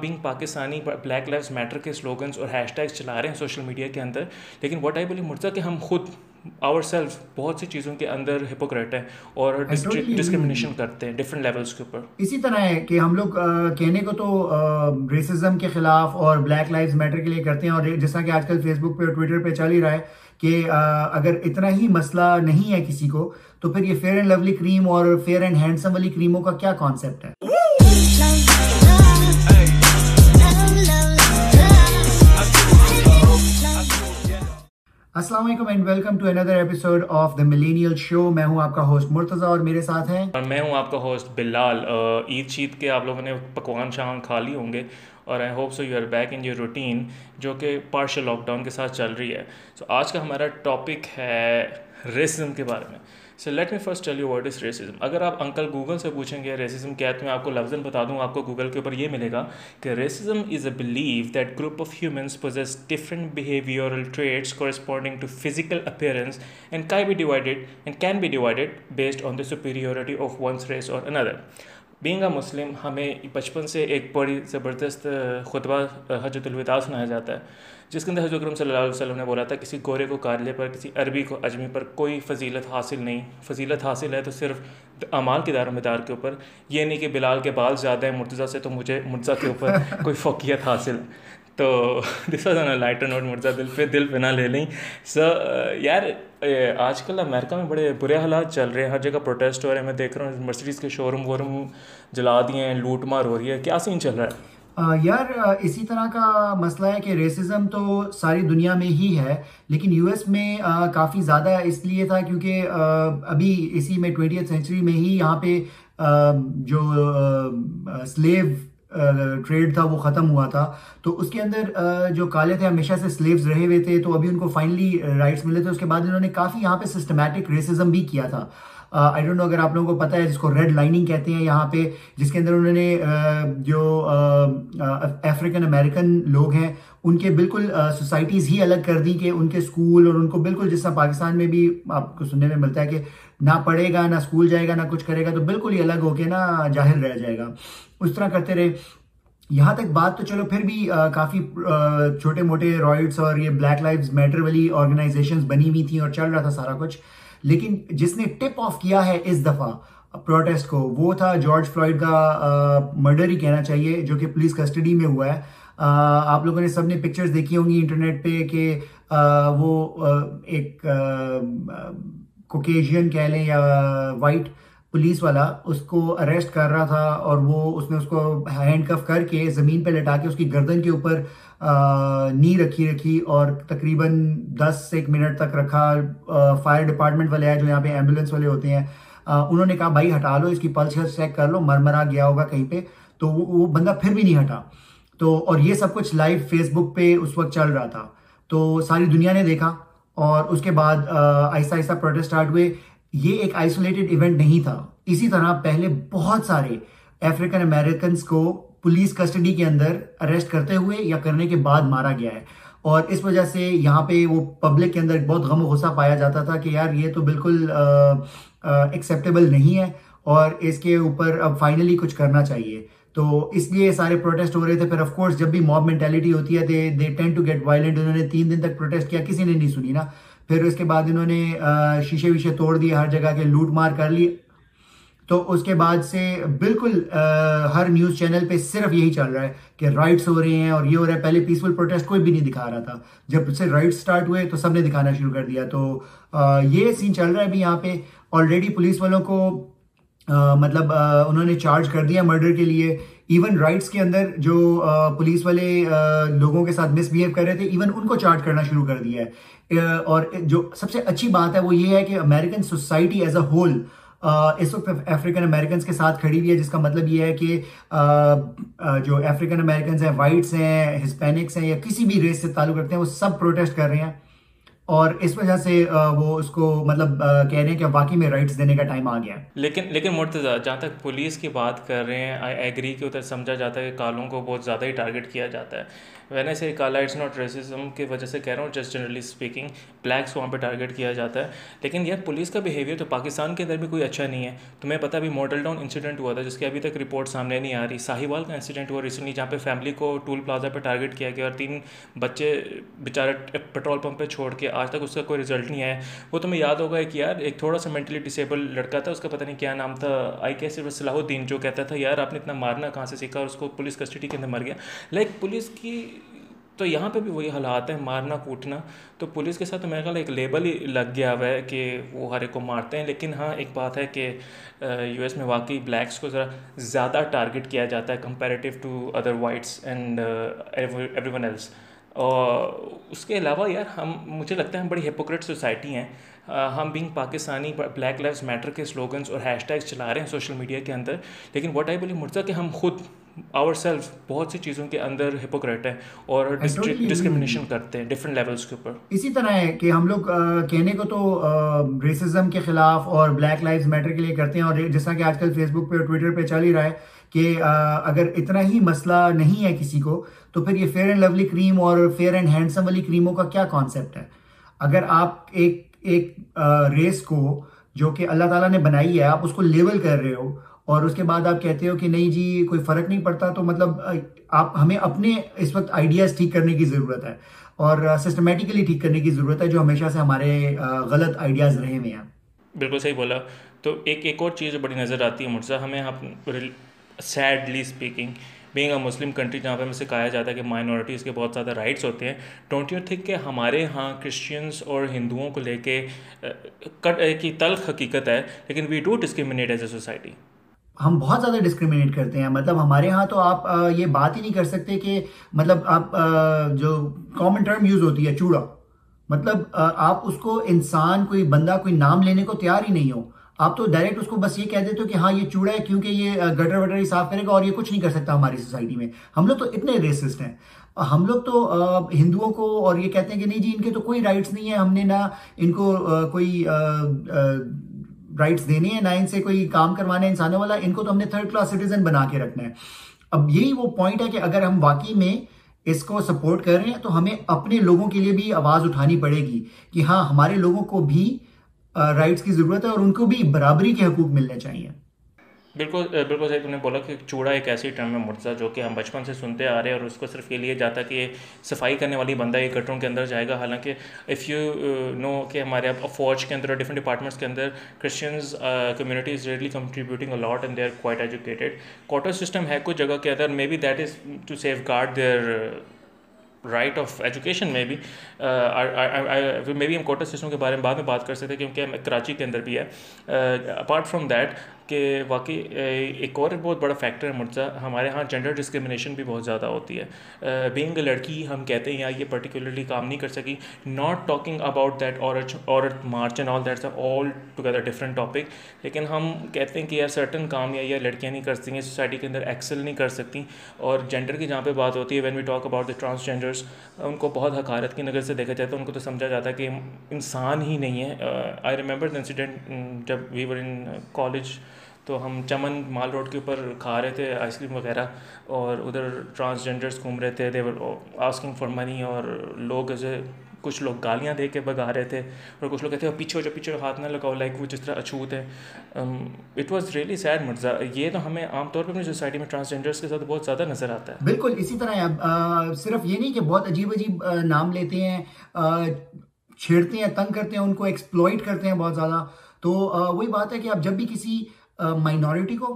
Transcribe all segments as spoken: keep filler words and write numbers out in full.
Being Pakistani black lives metre کے slogans اور hashtags چلا رہے ہیں سوشل میڈیا کے اندر، لیکن واٹ آئی بلیو مرزا کہ ہم خود آور سیلف بہت سی چیزوں کے اندر ہپوکریٹ ہیں اور ڈسکرمنیشن کرتے ہیں ڈفرینٹ لیولس کے اوپر. اسی طرح ہے کہ ہم لوگ کہنے کو تو ریسزم کے خلاف اور بلیک لائفز میٹر کے لیے کرتے ہیں، اور جس طرح کہ آج کل فیس بک پہ اور ٹویٹر پہ چل ہی رہا ہے کہ اگر اتنا ہی مسئلہ نہیں ہے کسی کو تو پھر یہ فیئر اینڈ لولی کریم اور فیئر اینڈ ہینڈسم والی کریموں کا کیا کانسیپٹ ہے. السلام علیکم and welcome to another episode of the millennial show. میں ہوں آپ کا ہوسٹ مرتضیٰ اور میرے ساتھ ہیں، اور میں ہوں آپ کا ہوسٹ بلال. عید شید کے آپ لوگوں نے پکوان شام کھا لی ہوں گے، اور I hope so you are back in your routine جو کہ پارشل لاک ڈاؤن کے ساتھ چل رہی ہے. سو آج کا ہمارا ٹاپک ہے ریسزم کے بارے میں. So let me first tell you what is racism. اگر آپ انکل گوگل سے پوچھیں گے ریسزم کیا ہے تو میں آپ کو لفظاً بتا دوں، آپ کو گوگل کے اوپر یہ ملے گا کہ racism is a belief that group of humans possess different behavioural traits corresponding to physical appearance and can be divided and can be divided based on the superiority of one's race اور اندر. Being a مسلم ہمیں بچپن سے ایک بڑی زبردست خطبہ حجۃ الوداع سنایا جاتا ہے، جس کے اندر حضرت اکرم صلی اللہ علیہ وسلم نے بولا تھا کسی گورے کو کارلے پر، کسی عربی کو اجمی پر کوئی فضیلت حاصل نہیں. فضیلت حاصل ہے تو صرف اعمال کے دار و مدار کے اوپر، یہ نہیں کہ بلال کے بال زیادہ ہیں مرتضیٰ سے تو مجھے مرتضیٰ کے اوپر کوئی فوقیت حاصل ہے. تو this was on lighter note Murtaza, دل پہ دل پہ نہ لے لیں. سو یار آج کل امریکہ میں بڑے برے حالات چل رہے ہیں، ہر جگہ پروٹیسٹ ہو رہے ہیں. میں دیکھ رہا ہوں مرسیڈیز کے شو روم وورم جلا دیے ہیں، لوٹ مار ہو رہی ہے. کیا سین چل رہا ہے یار؟ اسی طرح کا مسئلہ ہے کہ ریسزم تو ساری دنیا میں ہی ہے، لیکن یو ایس میں کافی زیادہ اس لیے تھا کیونکہ ابھی اسی میں ٹوینٹیتھ سینچری میں ہی یہاں پہ جو سلیو ٹریڈ تھا وہ ختم ہوا تھا، تو اس کے اندر جو کالے تھے ہمیشہ سے سلیوز رہے ہوئے تھے تو ابھی ان کو فائنلی رائٹس ملے تھے. اس کے بعد انہوں نے کافی یہاں پہ سسٹمیٹک ریسزم بھی کیا تھا. آئی ڈونٹ نو اگر آپ لوگوں کو پتہ ہے جس کو ریڈ لائننگ کہتے ہیں یہاں پہ، جس کے اندر انہوں نے جو افریقن امریکن لوگ ہیں ان کے بالکل سوسائٹیز ہی الگ کر دی کہ ان کے اسکول اور ان کو بالکل جس طرح پاکستان میں بھی آپ کو سننے میں ملتا ہے کہ نہ پڑھے گا نہ اسکول جائے گا نہ کچھ کرے گا، تو بالکل ہی الگ ہو کے نا جاہل رہ جائے گا. اس طرح کرتے رہے. یہاں تک بات تو چلو پھر بھی کافی چھوٹے موٹے رائٹس اور یہ بلیک لائفز میٹر والی آرگنائزیشنز بنی ہوئی تھیں اور چل رہا تھا سارا کچھ، لیکن جس نے ٹپ آف کیا ہے اس دفعہ پروٹیسٹ کو وہ تھا جارج فلائیڈ کا مرڈر ہی کہنا چاہیے، جو کہ پولیس کسٹڈی میں ہوا ہے. آپ لوگوں نے سب نے پکچرز دیکھی ہوں گی انٹرنیٹ پہ کہ وہ ایک کوکیشین کہہ لیں یا وائٹ پولیس والا اس کو اریسٹ کر رہا تھا، اور وہ اس نے اس کو ہینڈ کف کر کے زمین پہ لٹا کے اس کی گردن کے اوپر نی رکھی رکھی اور تقریباً دس ایک منٹ تک رکھا. فائر ڈپارٹمنٹ والے آئے جو یہاں پہ ایمبولینس والے ہوتے ہیں، انہوں نے کہا بھائی ہٹا لو اس کی پلس چیک کر لو، مرمرا گیا ہوگا کہیں پہ، تو وہ بندہ پھر بھی نہیں ہٹا. تو اور یہ سب کچھ لائیو فیس بک پہ اس وقت چل رہا تھا تو ساری دنیا نے دیکھا، اور اس کے بعد آہستہ آہستہ پروٹیسٹ اسٹارٹ ہوئے. یہ ایک آئسولیٹڈ ایونٹ نہیں تھا. اسی طرح پہلے بہت سارے افریقن امریکنز کو پولیس کسٹڈی کے اندر اریسٹ کرتے ہوئے یا کرنے کے بعد مارا گیا ہے، اور اس وجہ سے یہاں پہ وہ پبلک کے اندر بہت غم و غصہ پایا جاتا تھا کہ یار یہ تو بالکل ایکسیپٹیبل نہیں ہے اور اس کے اوپر اب فائنلی کچھ کرنا چاہیے. تو اس لیے سارے پروٹیسٹ ہو رہے تھے. پھر آف کورس جب بھی موب مینٹیلیٹی ہوتی ہے they they tend to get violent. انہوں نے تین دن تک پروٹیسٹ کیا، کسی نے نہیں سنی نا. پھر اس کے بعد انہوں نے شیشے ویشے توڑ دیے، ہر جگہ کے لوٹ مار کر لی. تو اس کے بعد سے بالکل ہر نیوز چینل پہ صرف یہی چل رہا ہے کہ رائٹس ہو رہے ہیں اور یہ ہو رہا ہے. پہلے پیسفل پروٹیسٹ کوئی بھی نہیں دکھا رہا تھا، جب سے رائٹس سٹارٹ ہوئے تو سب نے دکھانا شروع کر دیا. تو یہ سین چل رہا ہے ابھی یہاں پہ. آلریڈی پولیس والوں کو مطلب انہوں نے چارج کر دیا مرڈر کے لیے. ایون رائٹس کے اندر جو پولیس والے لوگوں کے ساتھ مس بیہیو کر رہے تھے ایون ان کو چارج کرنا شروع کر دیا ہے. اور جو سب سے اچھی بات ہے وہ یہ ہے کہ American society as a whole اس وقت افریقن امریکنز کے ساتھ کھڑی ہوئی ہے، جس کا مطلب یہ ہے کہ جو افریقن امریکنز ہیں، وائٹس ہیں، ہسپینکس ہیں یا کسی بھی ریس سے تعلق رکھتے ہیں، وہ سب پروٹیسٹ کر رہے ہیں اور اس وجہ سے وہ اس کو مطلب کہہ رہے ہیں کہ واقعی میں رائٹس دینے کا ٹائم آ گیا ہے. لیکن لیکن مرتضیٰ، جہاں تک پولیس کی بات کر رہے ہیں، آئی ایگری کہ ادھر سمجھا جاتا ہے کہ کالوں کو بہت زیادہ ہی ٹارگیٹ کیا جاتا ہے. وین آئی سے کالا اٹس ناٹ ریسزم کی وجہ سے کہہ رہا ہوں، جسٹ جنرلی اسپیکنگ بلیکس کو وہاں پہ ٹارگیٹ کیا جاتا ہے. لیکن یار پولیس کا بیہیویئر تو پاکستان کے اندر بھی کوئی اچھا نہیں ہے. تمہیں پتہ ابھی ماڈل ٹاؤن انسیڈنٹ ہوا تھا جس کی ابھی تک رپورٹ سامنے نہیں آ رہی. ساہیوال کا انسیڈنٹ ہوا ریسنٹلی جہاں پہ فیملی کو ٹول پلازا پہ ٹارگیٹ کیا گیا اور تین بچے بیچارے پیٹرول پمپ پہ چھوڑ کے، آج تک اس کا کوئی رزلٹ نہیں آیا. وہ تمہیں یاد ہوگا ایک یار ایک تھوڑا سا مینٹلی ڈسیبل لڑکا تھا، اس کا پتہ نہیں کیا نام تھا، آئی کے صرف صلاح الدین، جو کہتا تھا یار آپ نے اتنا مارنا کہاں سے سیکھا، اور اس کو پولیس کسٹڈی کے اندر مر گیا. لائک پولیس کی تو یہاں پہ بھی وہی حالات ہیں، مارنا کوٹنا. تو پولیس کے ساتھ میرے خیال ایک لیبل ہی لگ گیا ہوا ہے کہ وہ ہر ایک کو مارتے ہیں. لیکن ہاں ایک بات ہے کہ یو ایس میں واقعی بلیکس کو ذرا زیادہ ٹارگٹ کیا جاتا ہے comparative to other whites and everyone else. اور اس کے علاوہ یار ہم مجھے لگتا ہے ہم بڑی ہیپوکریٹ سوسائٹی ہیں. ہم being Pakistani black lives metre کے سلوگنس اور ہیش ٹیگس چلا رہے ہیں سوشل میڈیا کے اندر، لیکن واٹ آئی بلیو مرزا کہ ہم خود آور سیلف بہت سی چیزوں کے اندر ہپوکریٹ ہیں اور ڈسکرمنیشن کرتے ہیں ڈفرینٹ لیولس کے اوپر. اسی طرح ہے کہ ہم لوگ کہنے کو تو ریسزم کے خلاف اور بلیک لائفز میٹر کے لیے کرتے ہیں، اور جس طرح کہ آج کل فیس بک پہ اور ٹویٹر پہ چل ہی رہا ہے کہ اگر اتنا ہی مسئلہ نہیں ہے کسی کو تو پھر یہ فیئر اینڈ لولی کریم اور فیئر اینڈ ہینڈسم والی کریموں کا کیا کانسیپٹ ہے. اگر آپ ایک ایک ریس کو جو کہ اللہ تعالیٰ نے بنائی ہے آپ اس کو لیبل کر رہے ہو اور اس کے بعد آپ کہتے ہو کہ نہیں جی کوئی فرق نہیں پڑتا، تو مطلب آپ ہمیں اپنے اس وقت آئیڈیاز ٹھیک کرنے کی ضرورت ہے اور سسٹمیٹیکلی ٹھیک کرنے کی ضرورت ہے جو ہمیشہ سے ہمارے غلط آئیڈیاز رہے ہوئے ہیں. بالکل صحیح بولا. تو ایک ایک اور چیز بڑی نظر آتی ہے مرزا ہمیں، sadly speaking being a Muslim country جہاں پہ ہمیں سکھایا جاتا ہے کہ مائنورٹیز کے بہت زیادہ رائٹس ہوتے ہیں. ڈونٹ یو تھنک کہ ہمارے ہاں کرسچینس اور ہندوؤں کو لے کے کی تلخ حقیقت ہے، لیکن we do discriminate as a society. ہم بہت زیادہ ڈسکریمنیٹ کرتے ہیں. مطلب ہمارے ہاں تو آپ یہ بات ہی نہیں کر سکتے کہ مطلب آپ جو کامن ٹرم یوز ہوتی ہے چوڑا، مطلب آپ اس کو انسان کوئی بندہ کوئی نام لینے کو تیار ہی نہیں ہو. آپ تو ڈائریکٹ اس کو بس یہ کہہ دیتے ہو کہ ہاں یہ چوڑا ہے کیونکہ یہ گٹر وٹر ہی صاف کرے گا اور یہ کچھ نہیں کر سکتا ہماری سوسائٹی میں. ہم لوگ تو اتنے ریسسٹ ہیں، ہم لوگ تو ہندوؤں کو اور یہ کہتے ہیں کہ نہیں جی ان کے تو کوئی رائٹس نہیں ہے، ہم نے نہ ان کو کوئی رائٹس دینے ہیں نہ ان سے کوئی کام کروانا ہے انسانوں والا، ان کو تو ہم نے تھرڈ کلاس سٹیزن بنا کے رکھنا ہے. اب یہی وہ پوائنٹ ہے کہ اگر ہم واقعی میں اس کو سپورٹ کر رہے ہیں تو ہمیں اپنے لوگوں کے لیے بھی آواز اٹھانی پڑے گی کہ ہاں ہمارے لوگوں کو بھی رائٹس کی ضرورت ہے اور ان کو بھی برابری کے حقوق ملنے چاہیے. بالکل بالکل صحیح تم نے بولا کہ چوڑا ایک ایسی ٹرم ہے مرزا جو کہ ہم بچپن سے سنتے آ رہے ہیں اور اس کو صرف یہ لیے جاتا کہ یہ صفائی کرنے والی بندہ یہ گٹروں کے اندر جائے گا. حالانکہ اف یو نو کہ ہمارے اب فوج کے اندر ڈفرنٹ ڈپارٹمنٹس کے اندر Christians community is really contributing a lot and they are quite educated. Quota system ہے کچھ جگہ کے اندر، maybe that is to safeguard their right of education. میں بھی مے بی ہم کوٹا سسٹم کے بارے میں بعد میں بات کر سکتے ہیں کیونکہ ہم کراچی کے اندر بھی ہے. اپارٹ فرام دیٹ کہ واقعی ایک اور بہت بڑا فیکٹر ہے مرزا، ہمارے ہاں جینڈر ڈسکرمنیشن بھی بہت زیادہ ہوتی ہے. بینگ اے لڑکی ہم کہتے ہیں یا یہ پرٹیکولرلی کام نہیں کر سکی، ناٹ ٹاکنگ اباؤٹ دیٹ عورت March and all that's all together different topic. لیکن ہم کہتے ہیں کہ یار سرٹن کام یا یہ لڑکیاں نہیں کر سکتی ہیں، سوسائٹی کے اندر ایکسل نہیں کر سکتی. اور جینڈر کی جہاں پہ بات ہوتی ہے، when we talk about the transgenders, ان کو بہت حقارت کی نظر سے دیکھا جاتا ہے، ان کو تو سمجھا جاتا ہے کہ انسان ہی نہیں ہے. آئی ریمبر دی انسیڈنٹ جب وی ور ان کالج، تو ہم چمن مال روڈ کے اوپر کھا رہے تھے آئس کریم وغیرہ اور ادھر ٹرانسجینڈرس گھوم رہے تھے، دے ور آسکنگ فار منی، اور لوگ ایسے کچھ لوگ گالیاں دے کے بھگا رہے تھے اور کچھ لوگ کہتے ہیں پیچھے جو پیچھے ہاتھ نہ لگاؤ، لائک وہ جس طرح اچھوت ہے. It was really sad Mirza. یہ تو ہمیں عام طور پہ اپنی سوسائٹی میں ٹرانسجینڈرس کے ساتھ بہت زیادہ نظر آتا ہے. بالکل اسی طرح اب صرف یہ نہیں کہ بہت عجیب عجیب نام لیتے ہیں، چھیڑتے ہیں، تنگ کرتے ہیں، ان کو ایکسپلائٹ کرتے ہیں بہت زیادہ. تو وہی بات ہے کہ آپ جب بھی کسی مائنورٹی کو،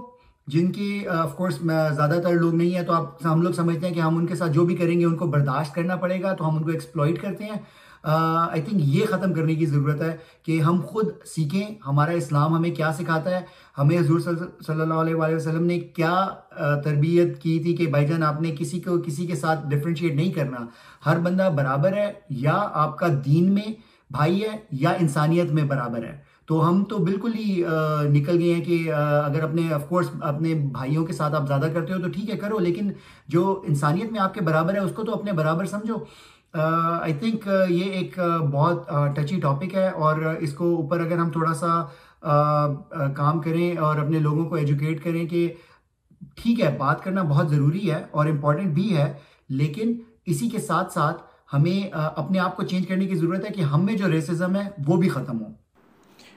جن کے آف کورس زیادہ تر لوگ نہیں ہیں، تو آپ ہم لوگ سمجھتے ہیں کہ ہم ان کے ساتھ جو بھی کریں گے ان کو برداشت کرنا پڑے گا، تو ہم ان کو ایکسپلائٹ کرتے ہیں. آئی تھنک یہ ختم کرنے کی ضرورت ہے کہ ہم خود سیکھیں ہمارا اسلام ہمیں کیا سکھاتا ہے، ہمیں حضور صلی اللہ علیہ وآلہ وسلم نے کیا تربیت کی تھی کہ بھائی جان آپ نے کسی کو کسی کے ساتھ ڈفرینشیٹ نہیں کرنا، ہر بندہ برابر ہے، یا آپ کا دین میں بھائی ہے یا انسانیت میں برابر ہے. تو ہم تو بالکل ہی نکل گئے ہیں کہ اگر اپنے آف کورس اپنے بھائیوں کے ساتھ آپ زیادہ کرتے ہو تو ٹھیک ہے کرو، لیکن جو انسانیت میں آپ کے برابر ہے اس کو تو اپنے برابر سمجھو. آئی تھنک یہ ایک بہت ٹچی ٹاپک ہے، اور اس کو اوپر اگر ہم تھوڑا سا کام کریں اور اپنے لوگوں کو ایجوکیٹ کریں کہ ٹھیک ہے بات کرنا بہت ضروری ہے اور امپورٹنٹ بھی ہے، لیکن اسی کے ساتھ ساتھ ہمیں اپنے آپ کو چینج کرنے کی ضرورت ہے کہ ہم میں جو ریسزم ہے وہ بھی ختم ہو۔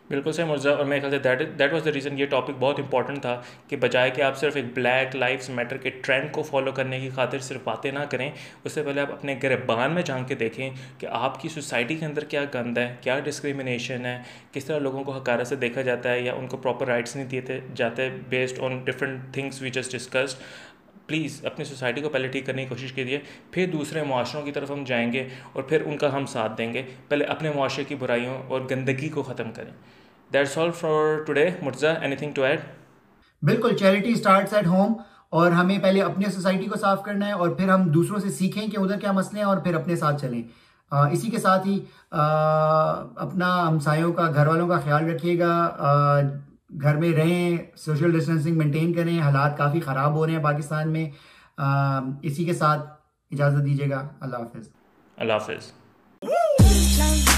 بالکل صحیح مرزا، اور میرے خیال سے that that was the reason یہ ٹاپک بہت امپورٹنٹ تھا کہ بجائے کہ آپ صرف ایک بلیک لائفز میٹر کے ٹرینڈ کو فالو کرنے کی خاطر صرف باتیں نہ کریں، اس سے پہلے آپ اپنے گریبان میں جھانک کے دیکھیں کہ آپ کی سوسائٹی کے اندر کیا گند ہے، کیا ڈسکریمنیشن ہے، کس طرح لوگوں کو حقارت سے دیکھا جاتا ہے یا ان کو پراپر رائٹس نہیں دیے جاتے based on different things we just discussed. Please اپنی سوسائٹی کو پہلے ٹھیک کرنے کی کوشش کیجیے، پھر دوسرے معاشروں کی طرف ہم جائیں گے اور پھر ان کا ہم ساتھ دیں گے۔ پہلے اپنے معاشرے کی برائیوں اور گندگی کو ختم کریں۔ That's all for today. Mirza, anything to add? بالکل، چیریٹی اسٹارٹس ایٹ ہوم، اور ہمیں پہلے اپنے سوسائٹی کو صاف کرنا ہے اور پھر ہم دوسروں سے سیکھیں کہ ادھر کیا مسئلے ہیں اور پھر اپنے ساتھ چلیں۔ اسی کے ساتھ ہی اپنا ہمسایوں کا، گھر والوں کا خیال رکھیے گا، گھر میں رہیں، سوشل ڈسٹینسنگ مینٹین کریں، حالات کافی خراب ہو رہے ہیں پاکستان میں۔ اسی کے ساتھ اجازت دیجیے گا، اللہ حافظ۔ اللہ حافظ۔